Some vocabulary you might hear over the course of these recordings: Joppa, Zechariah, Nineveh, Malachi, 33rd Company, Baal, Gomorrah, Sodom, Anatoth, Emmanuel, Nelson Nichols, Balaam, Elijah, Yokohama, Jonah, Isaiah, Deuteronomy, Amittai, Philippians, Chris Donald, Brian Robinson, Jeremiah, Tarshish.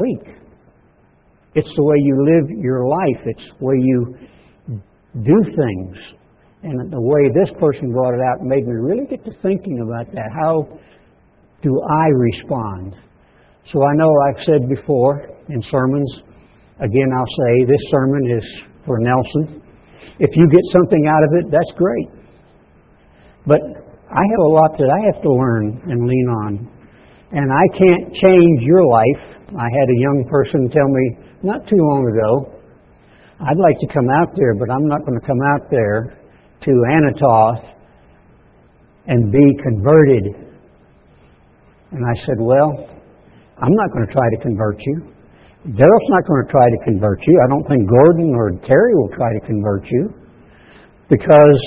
speak. It's the way you live your life. It's the way you do things. And the way this person brought it out made me really get to thinking about that. How do I respond? So I know I've said before in sermons, again I'll say, this sermon is for Nelson. If you get something out of it, that's great. But I have a lot that I have to learn and lean on. And I can't change your life. I had a young person tell me not too long ago, I'd like to come out there, but I'm not going to come out there to Anatoth and be converted. And I said, well, I'm not going to try to convert you. Daryl's not going to try to convert you. I don't think Gordon or Terry will try to convert you, because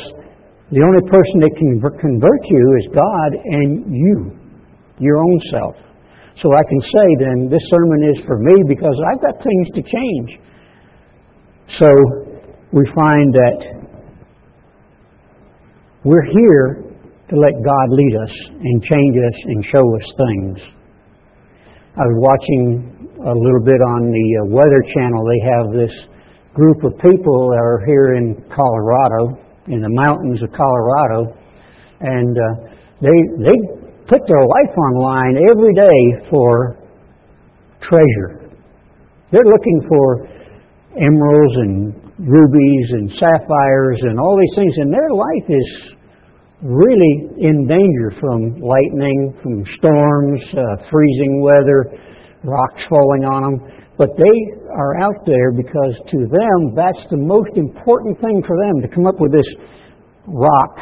the only person that can convert you is God and you, your own self. So I can say then, this sermon is for me because I've got things to change. So we find that we're here to let God lead us and change us and show us things. I was watching a little bit on the Weather Channel. They have this group of people that are here in Colorado, in the mountains of Colorado, and they put their life on line every day for treasure. They're looking for emeralds and rubies and sapphires and all these things, and their life is really in danger from lightning, from storms, freezing weather, rocks falling on them. But they are out there because to them, that's the most important thing for them, to come up with this rock,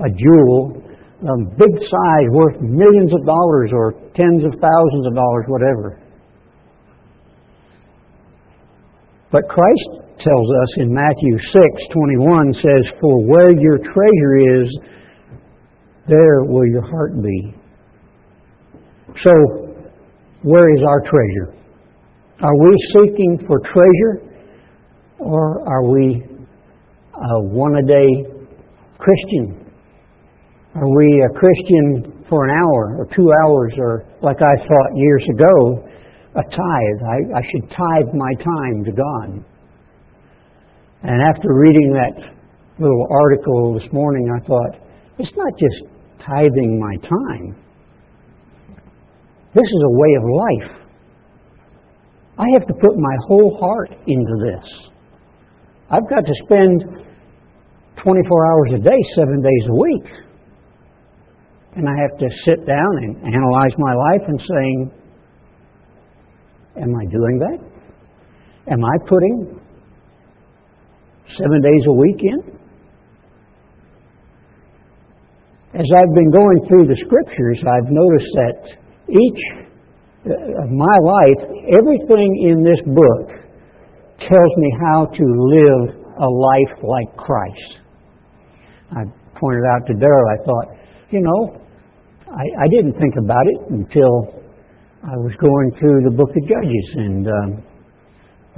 a jewel, a big size, worth millions of dollars or tens of thousands of dollars, whatever. But Christ tells us in Matthew 6:21 says, for where your treasure is, there will your heart be. So, where is our treasure? Are we seeking for treasure, or are we a one-a-day Christian? Are we a Christian for an hour or 2 hours, or like I thought years ago, a tithe? I should tithe my time to God. And after reading that little article this morning, I thought, it's not just tithing my time. This is a way of life. I have to put my whole heart into this. I've got to spend 24 hours a day, 7 days a week. And I have to sit down and analyze my life and saying, am I doing that? Am I putting 7 days a week in? As I've been going through the scriptures, I've noticed that each of my life, everything in this book tells me how to live a life like Christ. I pointed out to Daryl, I thought, I didn't think about it until I was going through the book of Judges, and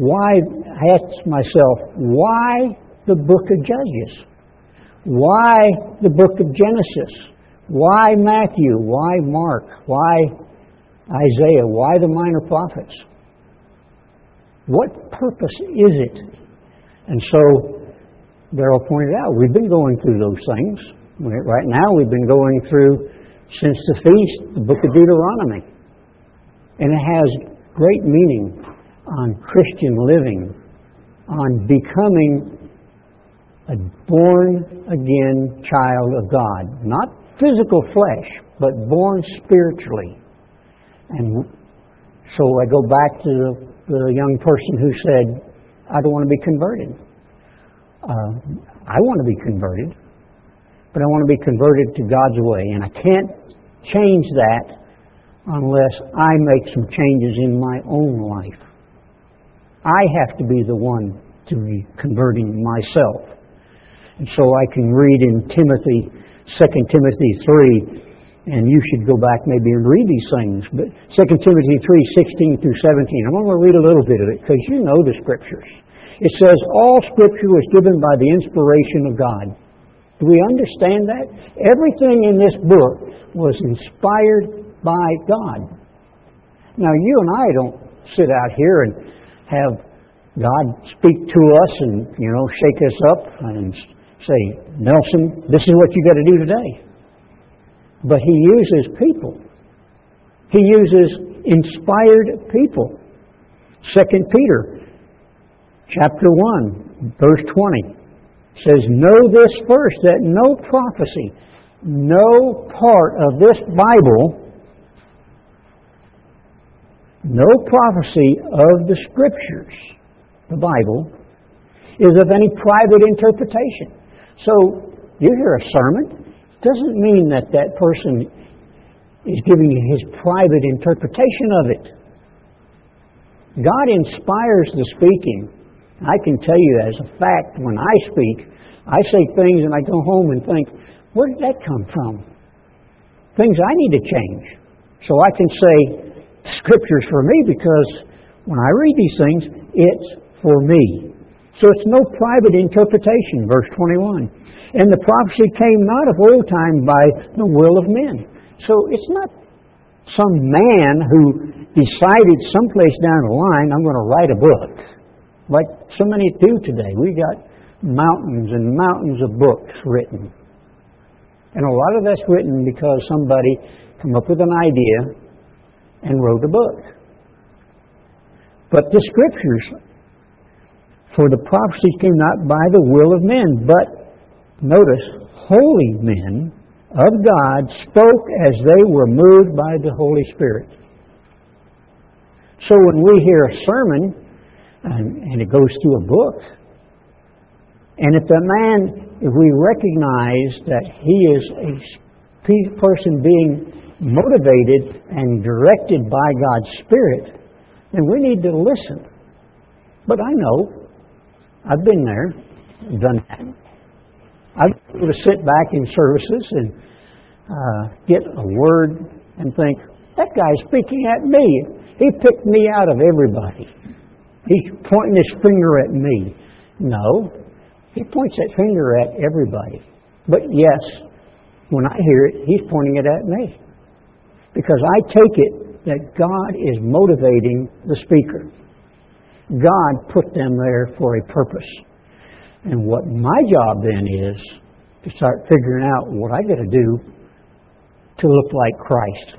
I asked myself, why the book of Judges? Why the book of Genesis? Why Matthew? Why Mark? Why Isaiah? Why the minor prophets? What purpose is it? And so, Daryl pointed out, we've been going through those things. Right now, we've been going through, since the feast, the book of Deuteronomy. And it has great meaning on Christian living, on becoming a born-again child of God. Not physical flesh, but born spiritually. And so I go back to the young person who said, I don't want to be converted. I want to be converted, but I want to be converted to God's way. And I can't change that unless I make some changes in my own life. I have to be the one to be converting myself. And so I can read in Timothy, 2 Timothy 3, and you should go back maybe and read these things. But 2 Timothy 3, 16 through 17. I'm going to read a little bit of it because you know the Scriptures. It says, all Scripture was given by the inspiration of God. Do we understand that? Everything in this book was inspired by God. Now, you and I don't sit out here and have God speak to us and, you know, shake us up and say, Nelson, this is what you got to do today. But He uses people. He uses inspired people. 2 Peter chapter 1, verse 20 says, know this first, that no prophecy, no part of this Bible, no prophecy of the Scriptures, the Bible, is of any private interpretation. So, you hear a sermon, it doesn't mean that that person is giving you his private interpretation of it. God inspires the speaking. I can tell you as a fact, when I speak, I say things and I go home and think, where did that come from? Things I need to change. So I can say, Scripture's for me, because when I read these things, it's for me. So it's no private interpretation, verse 21. And the prophecy came not of old time by the will of men. So it's not some man who decided someplace down the line, I'm going to write a book. Like so many do today. We got mountains and mountains of books written. And a lot of that's written because somebody came up with an idea and wrote a book. But the Scriptures, for the prophecies came not by the will of men, but, notice, holy men of God spoke as they were moved by the Holy Spirit. So when we hear a sermon, and it goes through a book, and if the man, if we recognize that he is a person being motivated and directed by God's Spirit, then we need to listen. But I know, I've been there, done that. I've been able to sit back in services and get a word and think, that guy's speaking at me. He picked me out of everybody. He's pointing his finger at me. No. He points that finger at everybody. But yes, when I hear it, he's pointing it at me. Because I take it that God is motivating the speaker. God put them there for a purpose. And what my job then is to start figuring out what I got to do to look like Christ.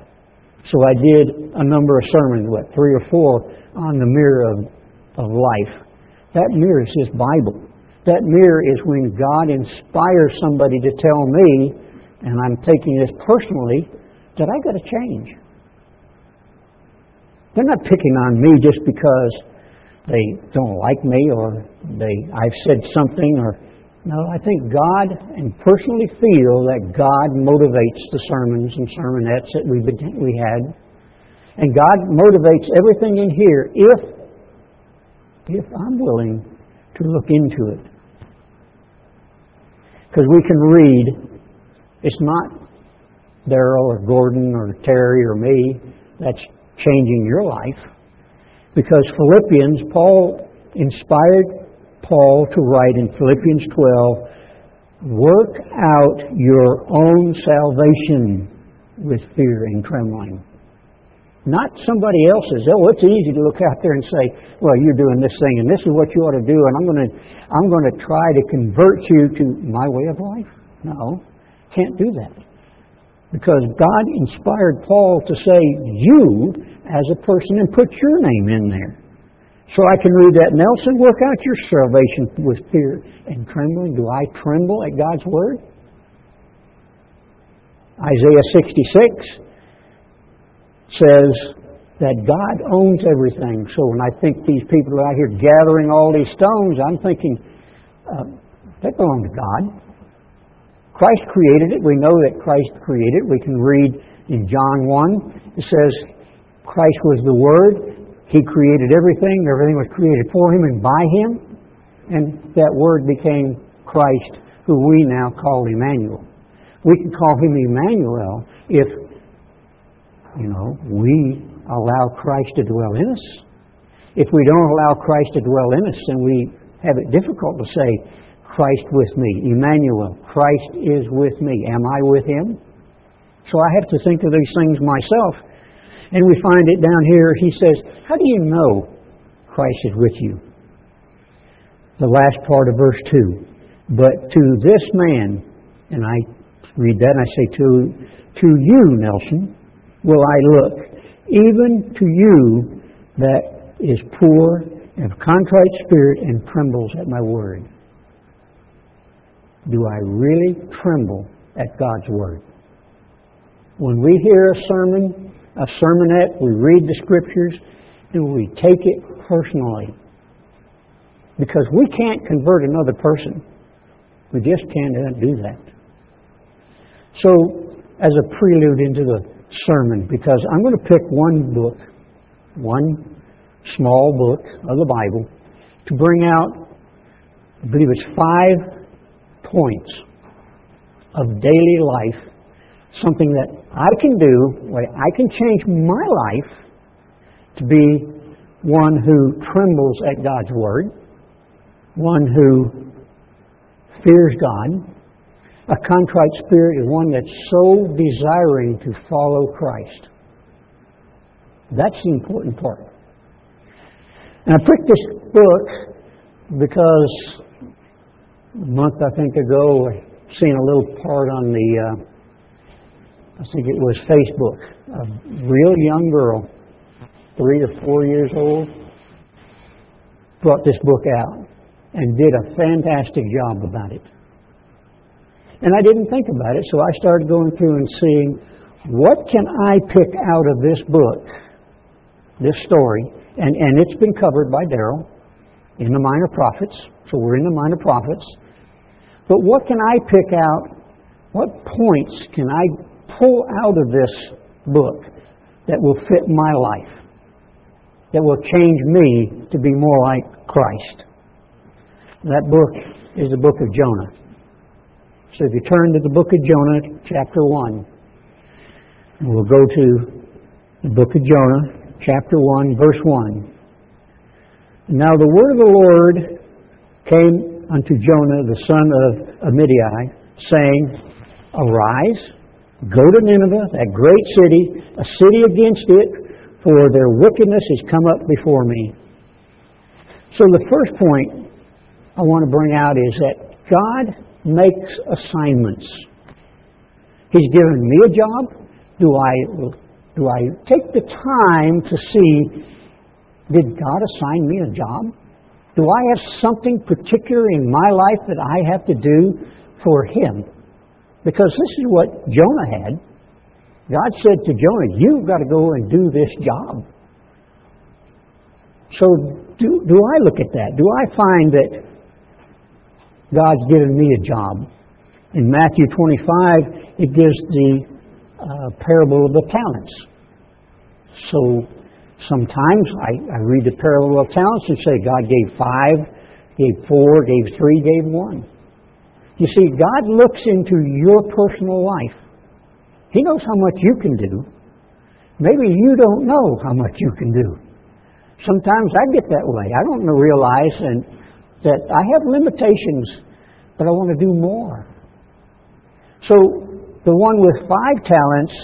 So I did a number of sermons, 3 or 4, on the mirror of life. That mirror is His Bible. That mirror is when God inspires somebody to tell me, and I'm taking this personally, that I got to change. They're not picking on me just because they don't like me or I've said something. Or no, I think God, and personally feel that God motivates the sermons and sermonettes that we had. And God motivates everything in here if I'm willing to look into it. Because we can read. It's not Darryl or Gordon or Terry or me that's changing your life. Because Philippians, Paul inspired Paul to write in Philippians 12, work out your own salvation with fear and trembling. Not somebody else's. Oh, it's easy to look out there and say, well, you're doing this thing and this is what you ought to do, and I'm going to try to convert you to my way of life. No, can't do that. Because God inspired Paul to say you as a person and put your name in there. So I can read that, Nelson, work out your salvation with fear and trembling. Do I tremble at God's Word? Isaiah 66 says that God owns everything. So when I think these people are out here gathering all these stones, I'm thinking, they belong to God. Christ created it. We know that Christ created it. We can read in John 1, it says, Christ was the Word. He created everything. Everything was created for Him and by Him. And that Word became Christ, who we now call Emmanuel. We can call Him Emmanuel if, you know, we allow Christ to dwell in us. If we don't allow Christ to dwell in us, then we have it difficult to say, Christ with me, Emmanuel, Christ is with me. Am I with Him? So I have to think of these things myself. And we find it down here. He says, how do you know Christ is with you? The last part of verse 2. But to this man, and I read that and I say, to you, Nelson, will I look, even to you that is poor and of contrite spirit and trembles at my word. Do I really tremble at God's word? When we hear a sermon, a sermonette, we read the Scriptures, and we take it personally. Because we can't convert another person. We just can't do that. So, as a prelude into the sermon, because I'm going to pick one book, one small book of the Bible, to bring out, I believe it's 5 points of daily life, something that I can do, where I can change my life to be one who trembles at God's Word, one who fears God. A contrite spirit is one that's so desiring to follow Christ. That's the important part. And I picked this book because a month, I think, ago, I seen a little part on the, I think it was Facebook, a real young girl, 3 or 4 years old, brought this book out and did a fantastic job about it. And I didn't think about it, so I started going through and seeing, what can I pick out of this book, this story? And it's been covered by Darrell in the Minor Prophets, so we're in the Minor Prophets. But what can I pick out, what points can I pull out of this book that will fit my life, that will change me to be more like Christ? That book is the book of Jonah. So if you turn to the book of Jonah, chapter 1, and we'll go to the book of Jonah, chapter 1, verse 1. Now the word of the Lord came unto Jonah, the son of Amittai, saying, Arise, go to Nineveh, that great city, a city against it, for their wickedness has come up before me. So the first point I want to bring out is that God makes assignments. He's given me a job. Do I take the time to see, did God assign me a job? Do I have something particular in my life that I have to do for Him? Because this is what Jonah had. God said to Jonah, you've got to go and do this job. So do I look at that? Do I find that God's given me a job? In Matthew 25, it gives the parable of the talents. So sometimes I read the parable of talents and say, God gave 5, gave 4, gave 3, gave 1. You see, God looks into your personal life. He knows how much you can do. Maybe you don't know how much you can do. Sometimes I get that way. I don't realize that I have limitations, but I want to do more. So the one with 5 talents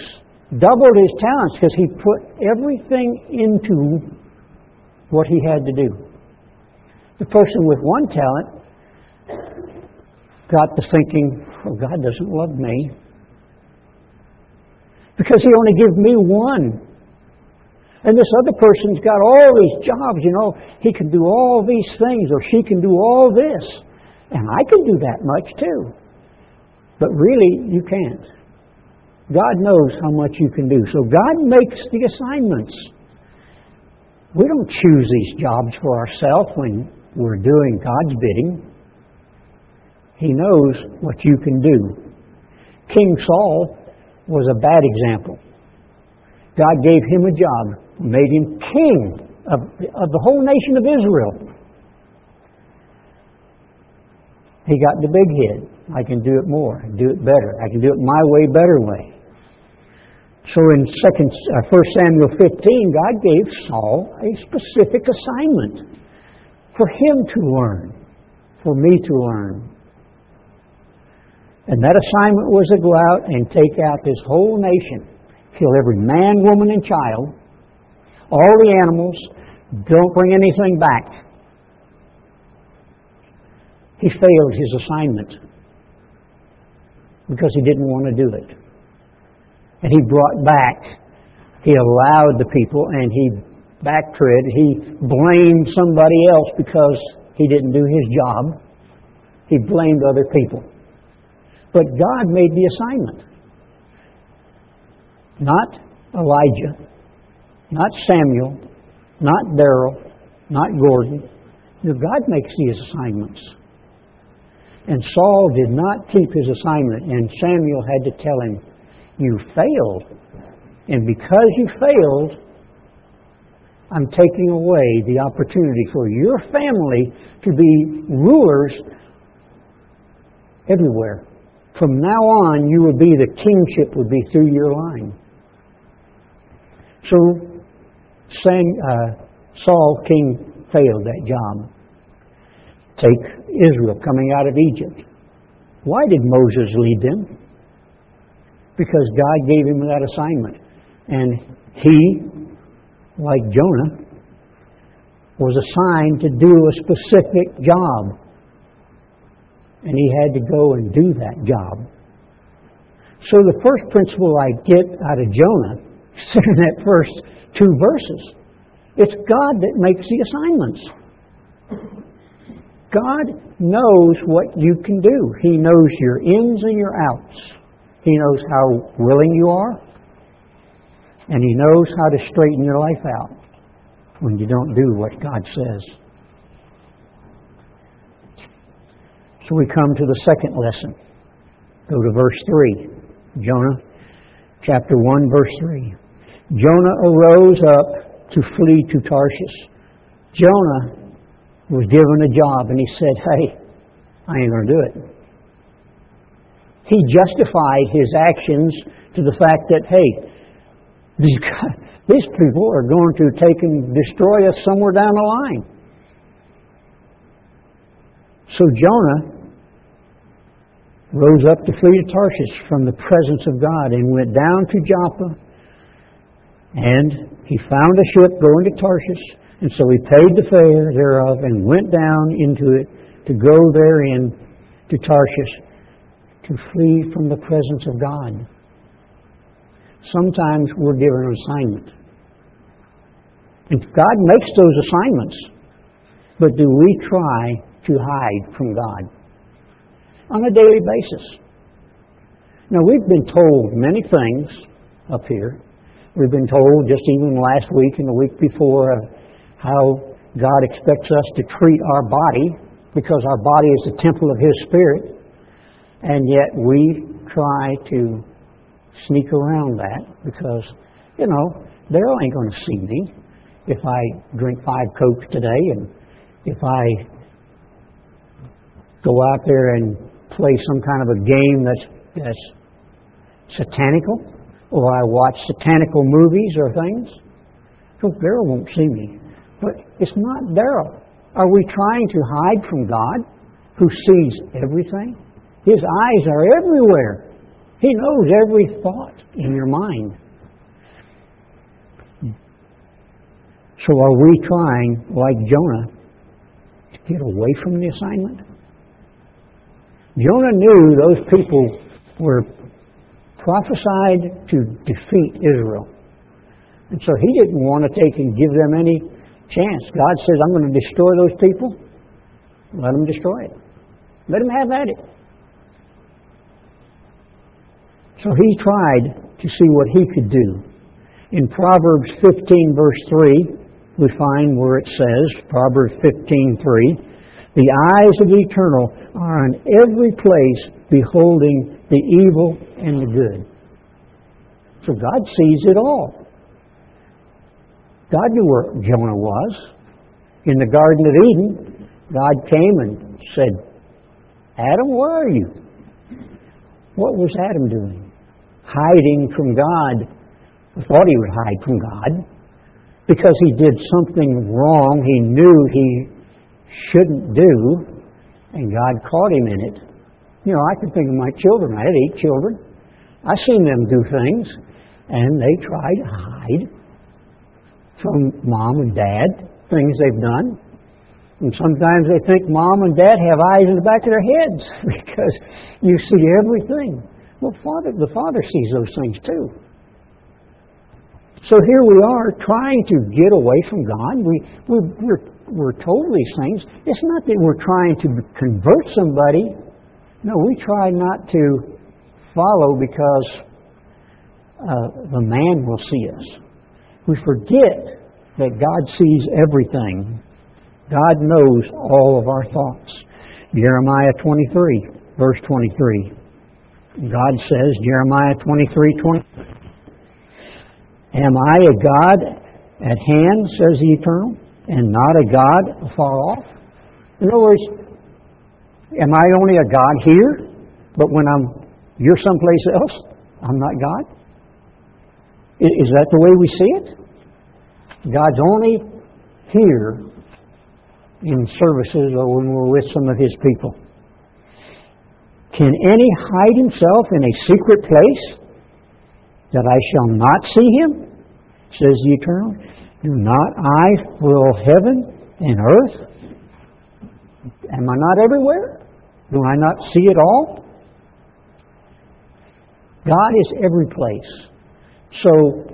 doubled his talents because he put everything into what he had to do. The person with 1 talent got to thinking, well, God doesn't love me because He only gave me 1. And this other person's got all these jobs, you know, he can do all these things, or she can do all this. And I can do that much too. But really, you can't. God knows how much you can do. So God makes the assignments. We don't choose these jobs for ourselves when we're doing God's bidding. He knows what you can do. King Saul was a bad example. God gave him a job, made him king of the whole nation of Israel. He got the big head. I can do it more. I can do it better. I can do it my way, better way. So in 1 Samuel 15, God gave Saul a specific assignment for him to learn, for me to learn. And that assignment was to go out and take out this whole nation Kill every man, woman, and child. All the animals. Don't bring anything back. He failed his assignment because he didn't want to do it. And he brought back, he allowed the people, and he backtracked. He blamed somebody else because he didn't do his job. He blamed other people. But God made the assignment. Not Elijah, not Samuel, not Darrell, not Gordon. No, God makes these assignments. And Saul did not keep his assignment, and Samuel had to tell him, "You failed, and because you failed, I'm taking away the opportunity for your family to be rulers everywhere. From now on, you will be, the kingship would be through your line." So Saul, king, failed that job. Take Israel coming out of Egypt. Why did Moses lead them? Because God gave him that assignment. And he, like Jonah, was assigned to do a specific job. And he had to go and do that job. So the first principle I get out of Jonah is in that first two verses. It's God that makes the assignments. God knows what you can do. He knows your ins and your outs. He knows how willing you are. And He knows how to straighten your life out when you don't do what God says. So we come to the second lesson. Go to verse 3. Jonah chapter 1, verse 3. Jonah arose up to flee to Tarshish. Jonah was given a job and he said, "Hey, I ain't going to do it." He justified his actions to the fact that, hey, these people are going to take and destroy us somewhere down the line. So Jonah rose up to flee to Tarshish from the presence of God and went down to Joppa. And he found a ship going to Tarshish. And so he paid the fare thereof and went down into it to go therein to Tarshish to flee from the presence of God. Sometimes we're given an assignment. And God makes those assignments. But do we try to hide from God on a daily basis? Now, we've been told many things up here. We've been told just even last week and the week before of how God expects us to treat our body because our body is the temple of His Spirit. And yet we try to sneak around that because, you know, Darrell ain't going to see me if I drink 5 Cokes today and if I go out there and play some kind of a game that's satanical, or I watch satanical movies or things. So Darrell won't see me. But it's not Darrell. Are we trying to hide from God who sees everything? His eyes are everywhere. He knows every thought in your mind. So are we trying, like Jonah, to get away from the assignment? Jonah knew those people were prophesied to defeat Israel. And so he didn't want to take and give them any chance. God says, "I'm going to destroy those people." Let them destroy it. Let them have at it. So he tried to see what he could do. In Proverbs 15, verse 3, we find where it says, Proverbs 15, 3, "The eyes of the eternal are in every place beholding the evil and the good." So God sees it all. God knew where Jonah was. In the Garden of Eden, God came and said, "Adam, where are you?" What was Adam doing? Hiding from God. He thought he would hide from God because he did something wrong he knew he shouldn't do, and God caught him in it. You know, I can think of my children. I had 8 children. I seen them do things. and they try to hide from mom and dad things they've done. And sometimes they think mom and dad have eyes in the back of their heads because you see everything. Well, the Father sees those things too. So here we are trying to get away from God. We're told these things. It's not that we're trying to convert somebody. No, we try not to follow because the man will see us. We forget that God sees everything. God knows all of our thoughts. Jeremiah 23, verse 23. God says, Jeremiah 23:20. Am I a God at hand, says the Eternal, and not a God afar off? In other words, am I only a God here, but when you're someplace else, I'm not God? Is that the way we see it? God's only here in services or when we're with some of His people. Can any hide himself in a secret place that I shall not see him? Says the Eternal. Do not I rule heaven and earth? Am I not everywhere? Do I not see it all? God is every place. So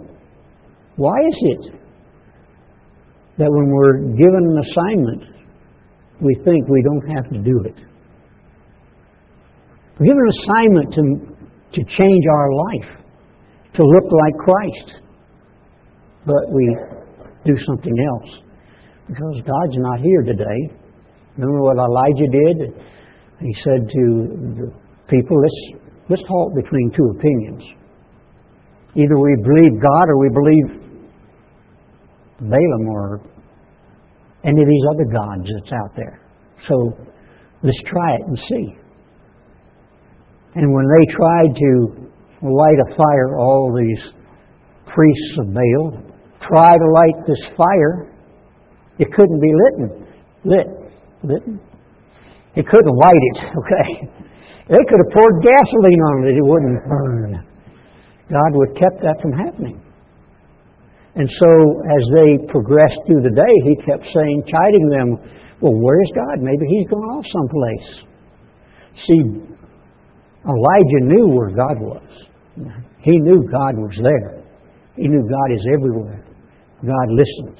why is it that when we're given an assignment, we think we don't have to do it? We're given an assignment to change our life, to look like Christ. But we do something else. Because God's not here today. Remember what Elijah did? He said to the people, let's halt between two opinions. Either we believe God or we believe Balaam or any of these other gods that's out there. So let's try it and see. And when they tried to light a fire, all these priests of Baal tried to light this fire. It couldn't be lit. It couldn't light it, okay? They could have poured gasoline on it. It wouldn't burn. God would have kept that from happening. And so as they progressed through the day, He kept saying, chiding them, well, where's God? Maybe He's gone off someplace. See, Elijah knew where God was. He knew God was there. He knew God is everywhere. God listens.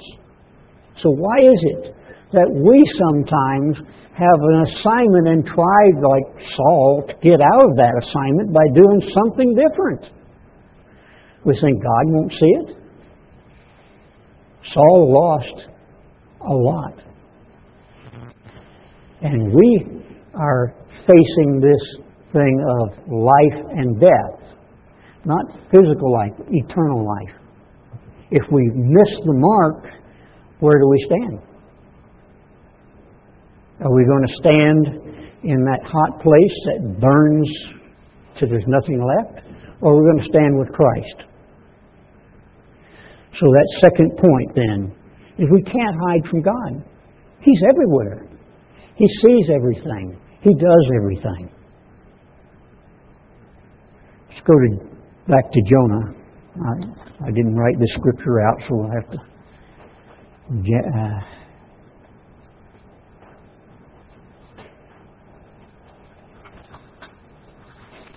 So why is it that we sometimes have an assignment and try, like Saul, to get out of that assignment by doing something different? We think God won't see it. Saul lost a lot. And we are facing this thing of life and death, not physical life, eternal life. If we miss the mark, where do we stand? Are we going to stand in that hot place that burns till there's nothing left? Or are we going to stand with Christ? So that second point then is we can't hide from God. He's everywhere. He sees everything. He does everything. Let's go back to Jonah. I didn't write this scripture out, so we'll have to get...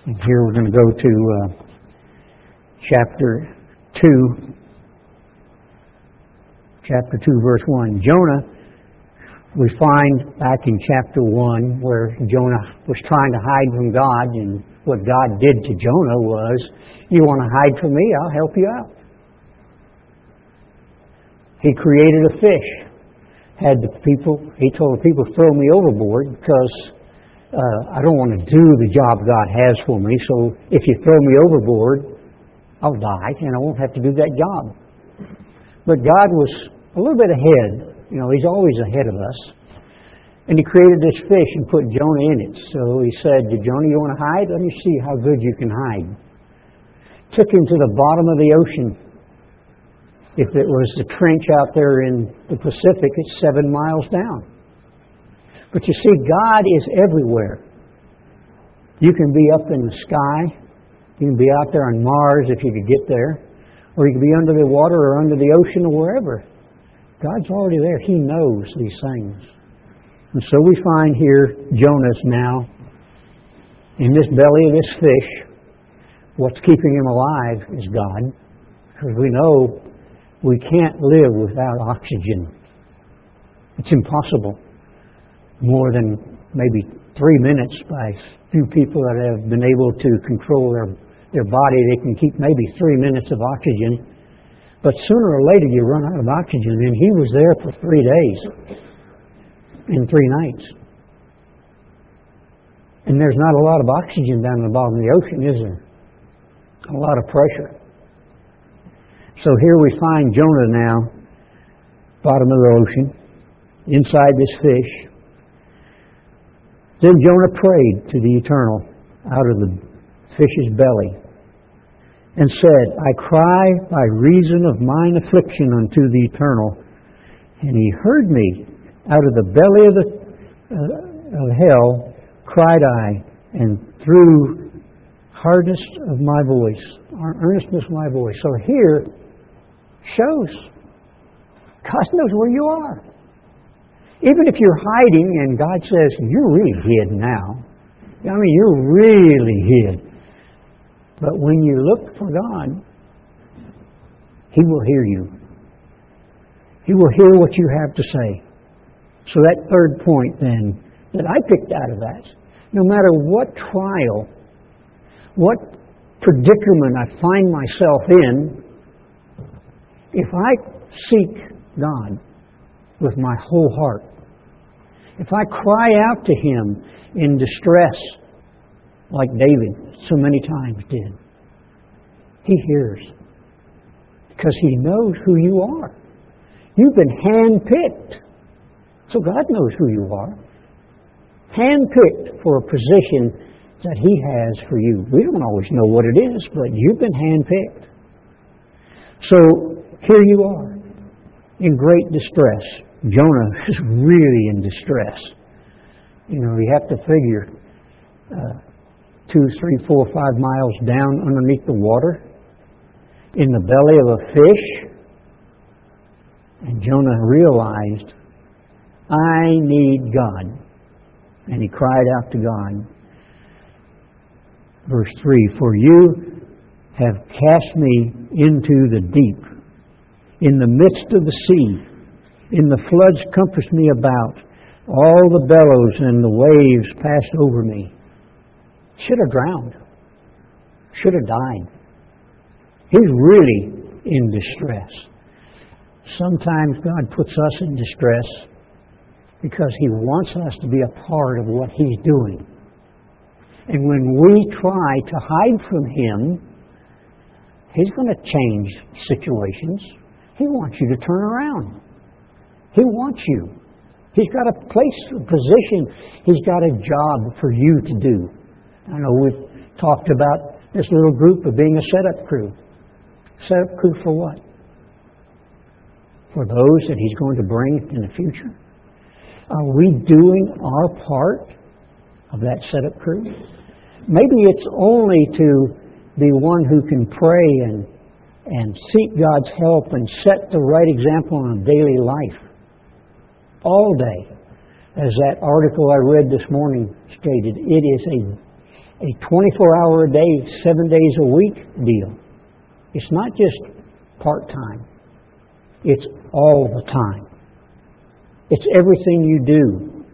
and here we're going to go to chapter 2. Chapter 2, verse 1. Jonah, we find back in chapter 1 where Jonah was trying to hide from God, and what God did to Jonah was, you want to hide from me, I'll help you out. He created a fish. He told the people, throw me overboard because I don't want to do the job God has for me. So if you throw me overboard, I'll die and I won't have to do that job. But God was a little bit ahead. You know, He's always ahead of us. And He created this fish and put Jonah in it. So He said to Jonah, you want to hide? Let me see how good you can hide. Took him to the bottom of the ocean. If it was the trench out there in the Pacific, it's 7 miles down. But you see, God is everywhere. You can be up in the sky. You can be out there on Mars if you could get there. or he could be under the water or under the ocean or wherever. God's already there. He knows these things. And so we find here Jonah's now in this belly of this fish. What's keeping him alive is God. Because we know we can't live without oxygen. It's impossible. More than maybe 3 minutes by few people that have been able to control their body, they can keep maybe 3 minutes of oxygen. But sooner or later you run out of oxygen. And he was there for 3 days and 3 nights. And there's not a lot of oxygen down in the bottom of the ocean, is there? A lot of pressure. So here we find Jonah now, bottom of the ocean, inside this fish. Then Jonah prayed to the Eternal out of the fish's belly and said, I cry by reason of mine affliction unto the Eternal. And he heard me out of the belly of hell, cried I, and through hardness of my voice, or earnestness of my voice. So here shows God knows where you are. Even if you're hiding and God says, you're really hid now. I mean, you're really hid. But when you look for God, He will hear you. He will hear what you have to say. So that third point then that I picked out of that, no matter what trial, what predicament I find myself in, if I seek God with my whole heart, if I cry out to Him in distress, like David so many times did, He hears. Because He knows who you are. You've been handpicked. So God knows who you are. Handpicked for a position that He has for you. We don't always know what it is, but you've been handpicked. So here you are in great distress. Jonah is really in distress. You know, you have to figure 2, 3, 4, 5 miles down underneath the water in the belly of a fish. And Jonah realized, I need God. And he cried out to God. Verse 3, for you have cast me into the deep, in the midst of the sea, in the floods compassed me about, all the billows and the waves passed over me. Should have drowned. Should have died. He's really in distress. Sometimes God puts us in distress because He wants us to be a part of what He's doing. And when we try to hide from Him, He's going to change situations. He wants you to turn around. He wants you. He's got a place, a position. He's got a job for you to do. I know we've talked about this little group of being a setup crew. Setup crew for what? For those that He's going to bring in the future. Are we doing our part of that setup crew? Maybe it's only to be one who can pray and seek God's help and set the right example in daily life. All day. As that article I read this morning stated, it is a 24-hour a day, 7 days a week deal. It's not just part-time. It's all the time. It's everything you do.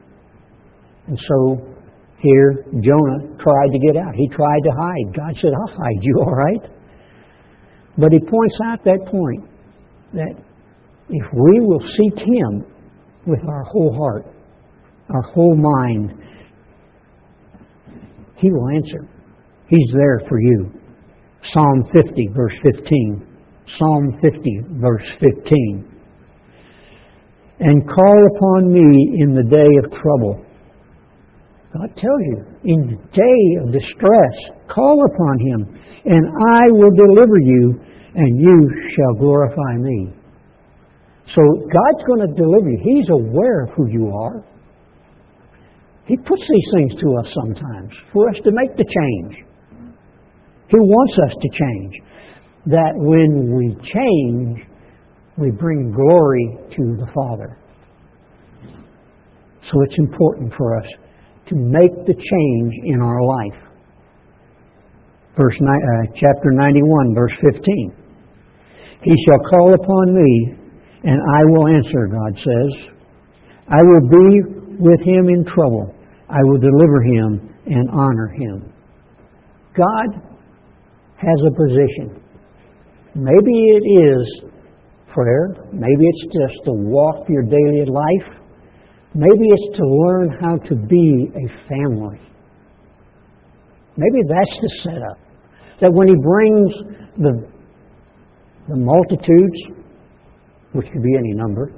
And so here, Jonah tried to get out. He tried to hide. God said, I'll hide you, all right? But He points out that point, that if we will seek Him with our whole heart, our whole mind, He will answer. He's there for you. Psalm 50, verse 15. Psalm 50, verse 15. And call upon me in the day of trouble. God tells you, in the day of distress, call upon Him, and I will deliver you, and you shall glorify me. So God's going to deliver you. He's aware of who you are. He puts these things to us sometimes for us to make the change. He wants us to change. that when we change, we bring glory to the Father. So it's important for us to make the change in our life. Chapter 91, verse 15. He shall call upon me, and I will answer, God says. I will be with him in trouble. I will deliver him and honor him. God has a position. Maybe it is prayer. Maybe it's just to walk your daily life. Maybe it's to learn how to be a family. Maybe that's the setup. That when he brings the multitudes, which could be any number,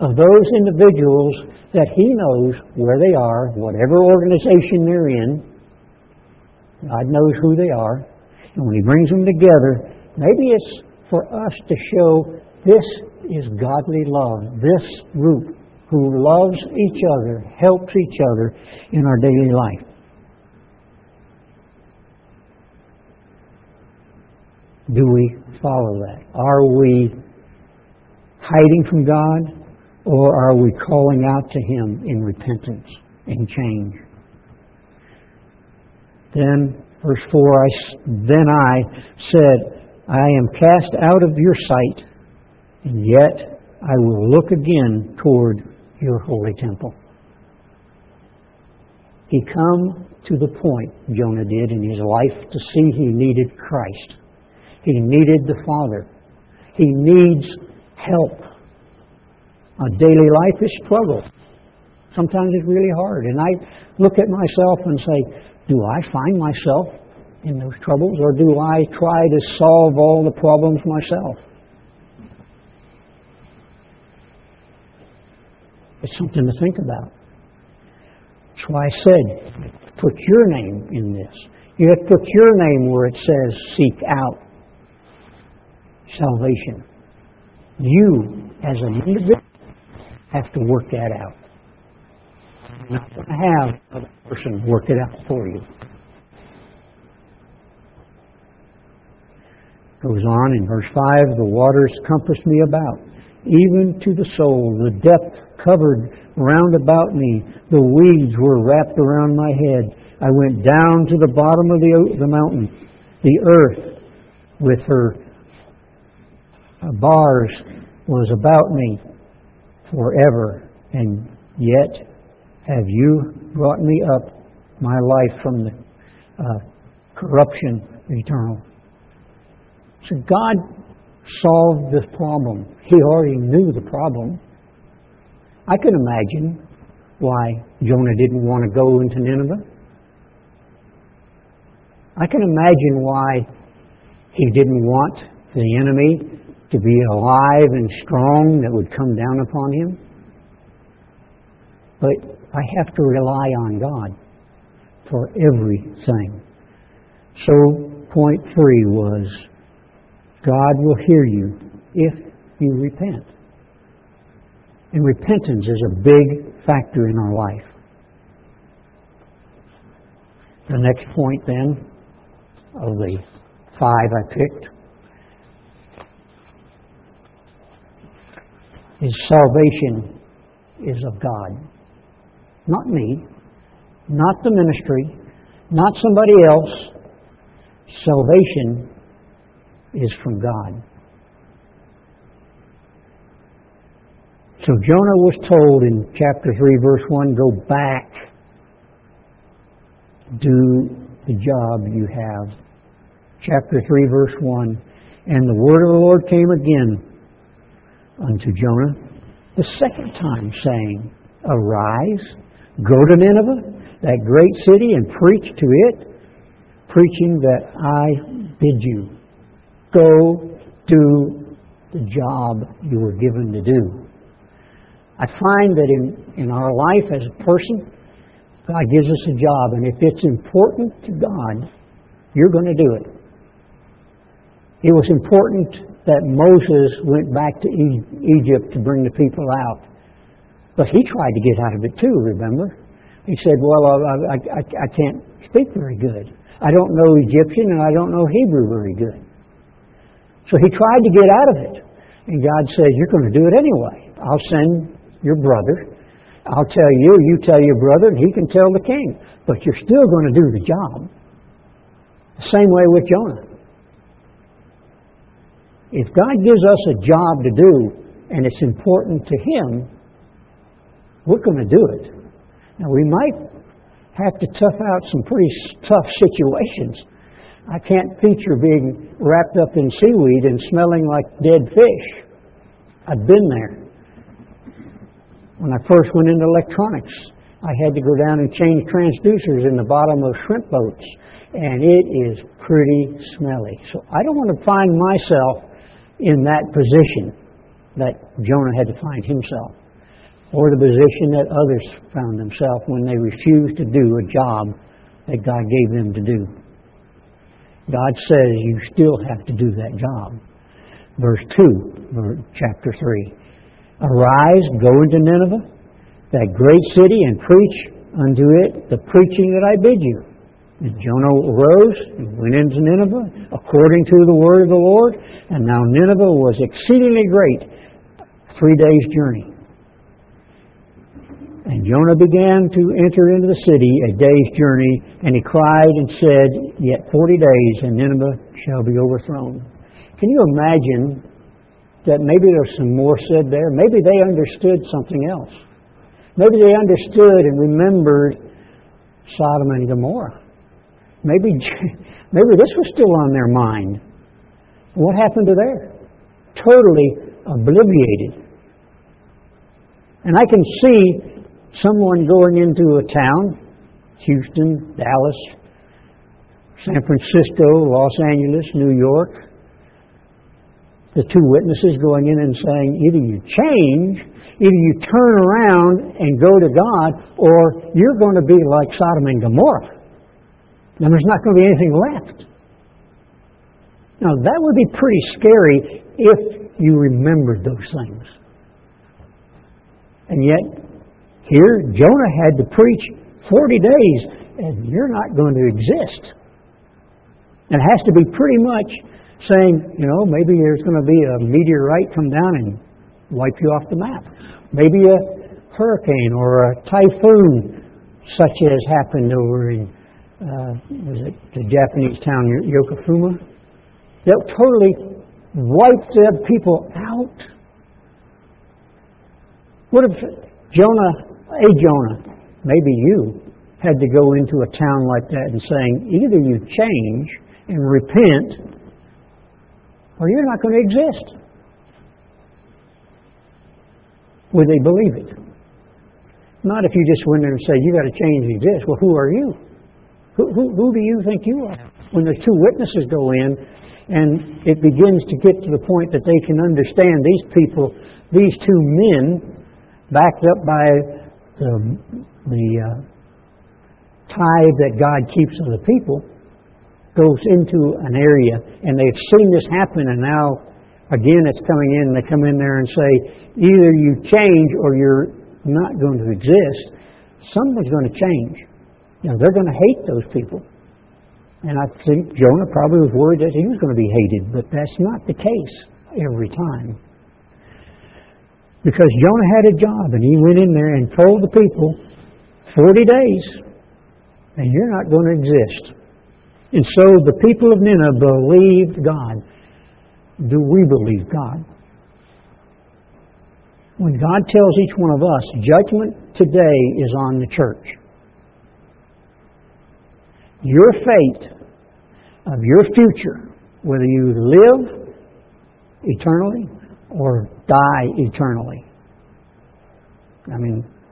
of those individuals that he knows where they are, whatever organization they're in, God knows who they are. And when he brings them together, maybe it's for us to show this is godly love. This group who loves each other, helps each other in our daily life. Do we follow that? Are we hiding from God, or are we calling out to him in repentance and change? Then, verse 4, Then I said, I am cast out of your sight, and yet I will look again toward your holy temple. He come to the point, Jonah did in his life, to see he needed Christ. He needed the Father. He needs help. Our daily life is struggle. Sometimes it's really hard. And I look at myself and say, do I find myself in those troubles, or do I try to solve all the problems myself? It's something to think about. That's why I said, put your name in this. You have to put your name where it says, seek out salvation. You, as an individual, have to work that out. You're not going to have another person work it out for you. Goes on in verse 5, the waters compassed me about, even to the soul, the depth covered round about me, the weeds were wrapped around my head. I went down to the bottom of the mountain. The earth with her bars was about me forever, and yet have you brought me up, my life, from the corruption eternal. So God solved this problem. He already knew the problem. I can imagine why Jonah didn't want to go into Nineveh. I can imagine why he didn't want the enemy to be alive and strong that would come down upon him. But I have to rely on God for everything. So point 3 was, God will hear you if you repent. And repentance is a big factor in our life. The next point then, of the 5 I picked, is salvation is of God. Not me, not the ministry, not somebody else. Salvation is from God. So Jonah was told in chapter 3, verse 1, go back. Do the job you have. Chapter 3, verse 1, and the word of the Lord came again unto Jonah the second time, saying, arise, go to Nineveh, that great city, and preach to it, preaching that I bid you. Go do the job you were given to do. I find that in our life as a person, God gives us a job, and if it's important to God, you're going to do it. It was important that Moses went back to Egypt to bring the people out. But he tried to get out of it too, remember? He said, well, I can't speak very good. I don't know Egyptian and I don't know Hebrew very good. So he tried to get out of it. And God said, you're going to do it anyway. I'll send your brother. I'll tell you, you tell your brother, and he can tell the king. But you're still going to do the job. The same way with Jonah. If God gives us a job to do, and it's important to him, we're going to do it. Now, we might have to tough out some pretty tough situations. I can't picture being wrapped up in seaweed and smelling like dead fish. I've been there. When I first went into electronics, I had to go down and change transducers in the bottom of shrimp boats, and it is pretty smelly. So I don't want to find myself in that position that Jonah had to find himself, or the position that others found themselves when they refused to do a job that God gave them to do. God says you still have to do that job. Verse 2, chapter 3. Arise, go into Nineveh, that great city, and preach unto it the preaching that I bid you. And Jonah arose and went into Nineveh according to the word of the Lord. And now Nineveh was exceedingly great, 3 days' journey. And Jonah began to enter into the city a day's journey, and he cried and said, Yet 40 days, and Nineveh shall be overthrown. Can you imagine that maybe there's some more said there? Maybe they understood something else. Maybe they understood and remembered Sodom and Gomorrah. Maybe this was still on their mind. What happened to there? Totally obliviated. And I can see someone going into a town, Houston, Dallas, San Francisco, Los Angeles, New York, the two witnesses going in and saying, either you change, either you turn around and go to God, or you're going to be like Sodom and Gomorrah. Now, there's not going to be anything left. Now, that would be pretty scary if you remembered those things. And yet, here, Jonah had to preach 40 days, and you're not going to exist. And it has to be pretty much saying, maybe there's going to be a meteorite come down and wipe you off the map. Maybe a hurricane or a typhoon, such as happened over in, the Japanese town Yokohama? That totally wiped the people out. What if Jonah, maybe you, had to go into a town like that and saying, either you change and repent, or you're not going to exist. Would they believe it? Not if you just went there and said, you got to change and exist. Well, who are you? Who do you think you are? When the two witnesses go in, and it begins to get to the point that they can understand these people, these two men, backed up by the tithe that God keeps of the people, goes into an area, and they've seen this happen, and now, again, it's coming in, and they come in there and say, either you change or you're not going to exist. Someone's going to change. They're going to hate those people. And I think Jonah probably was worried that he was going to be hated, but that's not the case every time. Because Jonah had a job, and he went in there and told the people, 40 days, and you're not going to exist. And so the people of Nineveh believed God. Do we believe God? When God tells each one of us, judgment today is on the church. Your fate of your future, whether you live eternally or die eternally.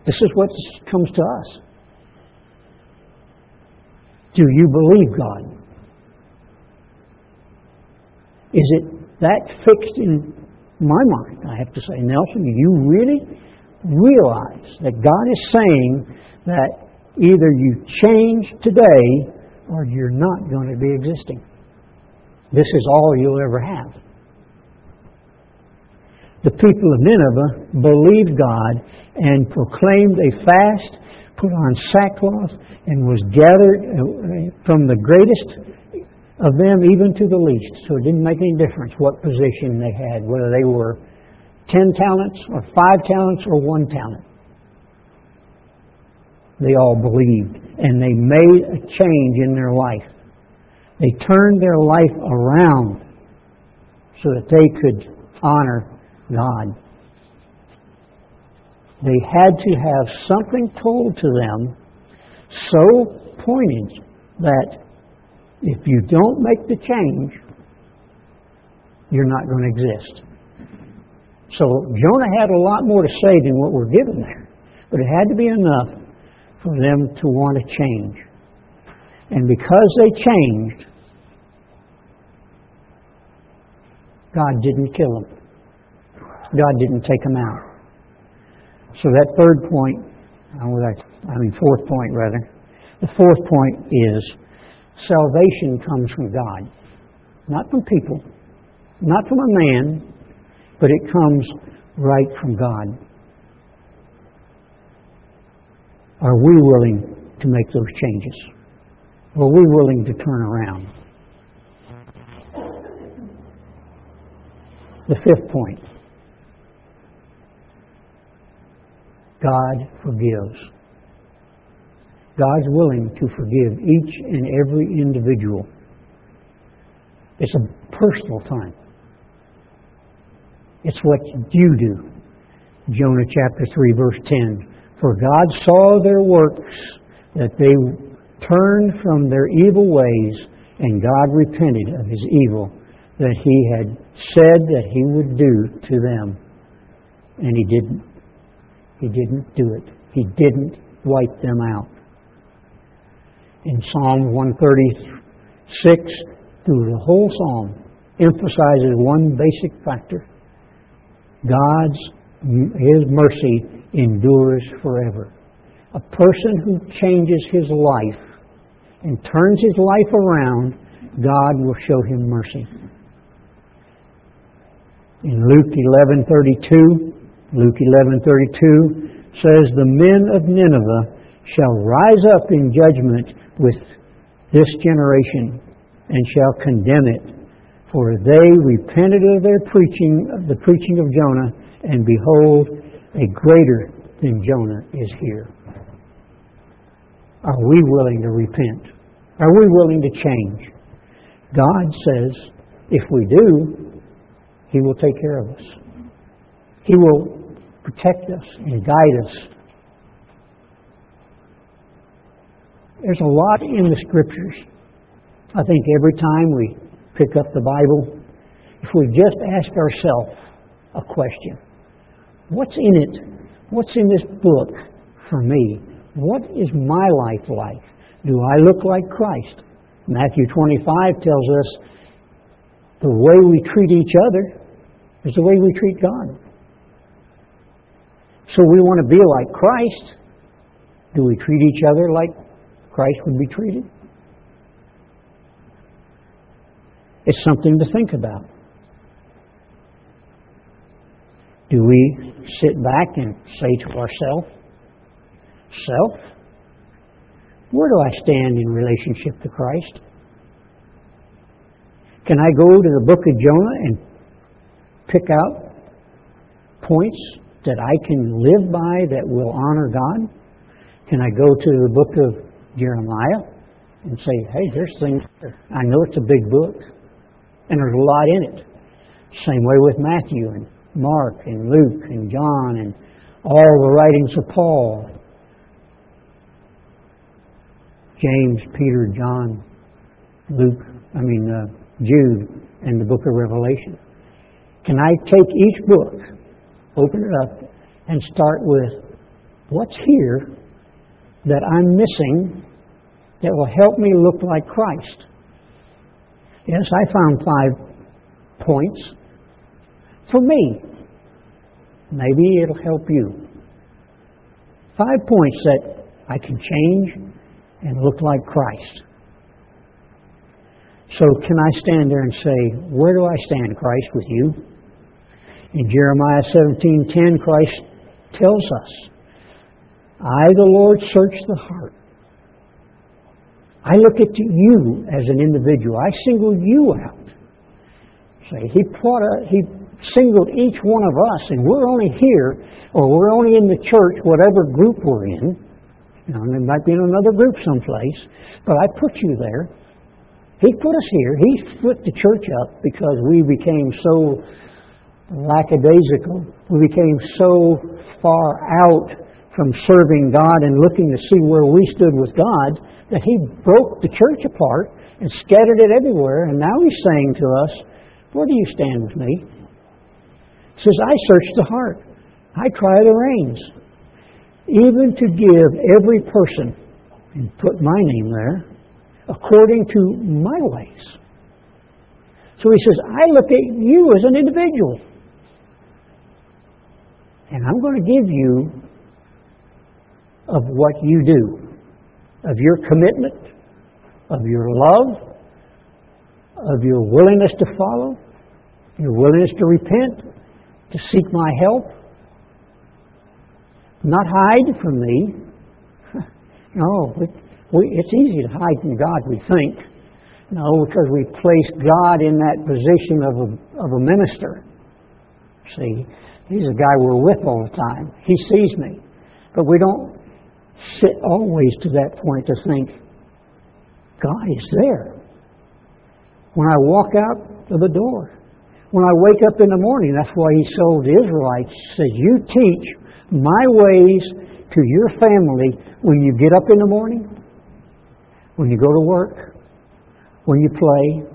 This is what comes to us. Do you believe God? Is it that fixed in my mind? I have to say, Nelson, do you really realize that God is saying that either you change today or you're not going to be existing? This is all you'll ever have. The people of Nineveh believed God and proclaimed a fast, put on sackcloth, and was gathered from the greatest of them even to the least. So it didn't make any difference what position they had, whether they were 10 talents or 5 talents or 1 talent. They all believed, and they made a change in their life. They turned their life around so that they could honor God. They had to have something told to them so pointed that if you don't make the change, you're not going to exist. So Jonah had a lot more to say than what we're given there, but it had to be enough for them to want to change. And because they changed, God didn't kill them. God didn't take them out. So that fourth point rather. The fourth point is salvation comes from God. Not from people, not from a man, but it comes right from God. Are we willing to make those changes? Are we willing to turn around? The fifth point. God forgives. God's willing to forgive each and every individual. It's a personal time. It's what you do. Jonah chapter 3 verse 10. For God saw their works, that they turned from their evil ways, and God repented of his evil that he had said that he would do to them. And he didn't. He didn't do it. He didn't wipe them out. In Psalm 136, through the whole psalm, emphasizes one basic factor. His mercy endures forever. A person who changes his life and turns his life around, God will show him mercy. In Luke 11:32 says, the men of Nineveh shall rise up in judgment with this generation and shall condemn it. For they repented of their preaching, of the preaching of Jonah, and behold, a greater than Jonah is here. Are we willing to repent? Are we willing to change? God says, if we do, He will take care of us. He will protect us and guide us. There's a lot in the Scriptures. I think every time we pick up the Bible, if we just ask ourselves a question, what's in it? What's in this book for me? What is my life like? Do I look like Christ? Matthew 25 tells us the way we treat each other is the way we treat God. So we want to be like Christ. Do we treat each other like Christ would be treated? It's something to think about. Do we sit back and say to ourselves, self, where do I stand in relationship to Christ? Can I go to the book of Jonah and pick out points that I can live by that will honor God? Can I go to the book of Jeremiah and say, hey, there's things there. I know it's a big book, and there's a lot in it. Same way with Matthew and Mark and Luke and John and all the writings of Paul. James, Peter, John, Jude, and the book of Revelation. Can I take each book, open it up, and start with what's here that I'm missing that will help me look like Christ? Yes, I found 5 points. For me, maybe it'll help you. 5 points that I can change and look like Christ. So can I stand there and say, where do I stand, Christ, with you? In Jeremiah 17:10, Christ tells us, I, the Lord, search the heart. I look at you as an individual. I single you out. See, he singled each one of us, and we're only here, or we're only in the church, whatever group we're in. You know, and it might be in another group someplace, but I put you there. He put us here. He split the church up because we became so lackadaisical. We became so far out from serving God and looking to see where we stood with God that he broke the church apart and scattered it everywhere. And now he's saying to us, where do you stand with me? He says, I search the heart. I try the reins. Even to give every person, and put my name there, according to my ways. So he says, I look at you as an individual. And I'm going to give you of what you do, of your commitment, of your love, of your willingness to follow, your willingness to repent, to seek my help, not hide from me. No, it's easy to hide from God, we think. No, because we place God in that position of a minister. See, he's a guy we're with all the time. He sees me. But we don't sit always to that point to think, God is there. When I walk out of the door, when I wake up in the morning, that's why he told the Israelites, he said, you teach my ways to your family when you get up in the morning, when you go to work, when you play,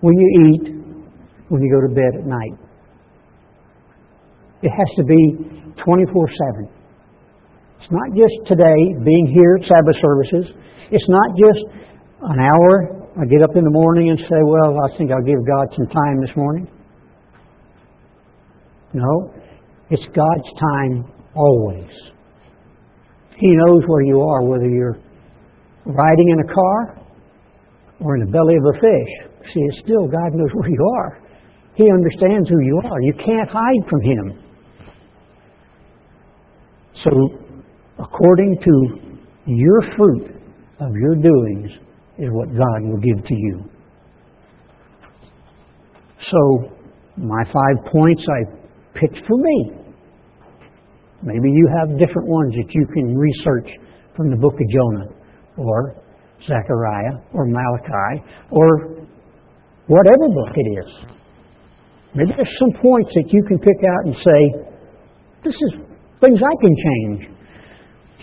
when you eat, when you go to bed at night. It has to be 24/7. It's not just today, being here at Sabbath services. It's not just an hour. I get up in the morning and say, well, I think I'll give God some time this morning. No, it's God's time always. He knows where you are, whether you're riding in a car or in the belly of a fish. See, it's still God knows where you are. He understands who you are. You can't hide from him. So, according to your fruit of your doings is what God will give to you. So, my 5 points I picked for me. Maybe you have different ones that you can research from the book of Jonah, or Zechariah, or Malachi, or whatever book it is. Maybe there's some points that you can pick out and say, this is things I can change.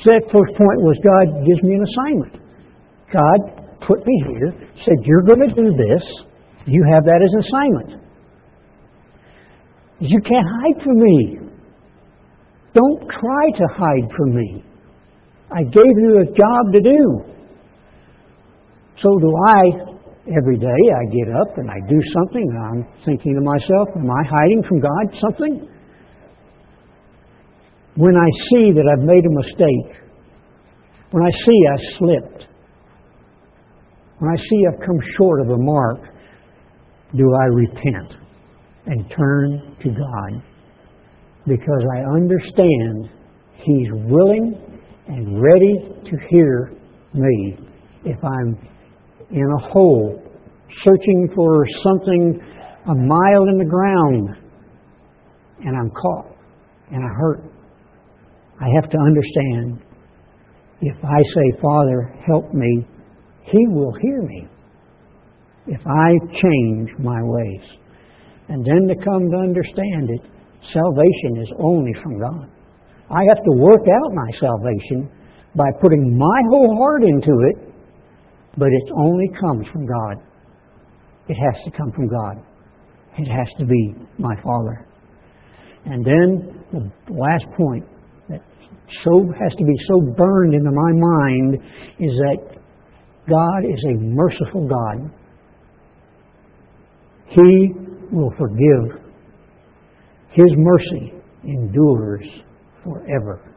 So that first point was, God gives me an assignment. God put me here, said, you're going to do this. You have that as an assignment. You can't hide from me. Don't try to hide from me. I gave you a job to do. So do I. Every day I get up and I do something and I'm thinking to myself, am I hiding from God something? When I see that I've made a mistake, when I see I slipped, when I see I've come short of a mark, do I repent and turn to God? Because I understand he's willing and ready to hear me if I'm in a hole, searching for something a mile in the ground, and I'm caught and I hurt. I have to understand, if I say, Father, help me, he will hear me if I change my ways. And then to come to understand it, salvation is only from God. I have to work out my salvation by putting my whole heart into it, but it only comes from God. It has to come from God. It has to be my Father. And then the last point that has to be so burned into my mind is that God is a merciful God. He will forgive. His mercy endures forever.